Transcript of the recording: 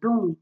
Don't.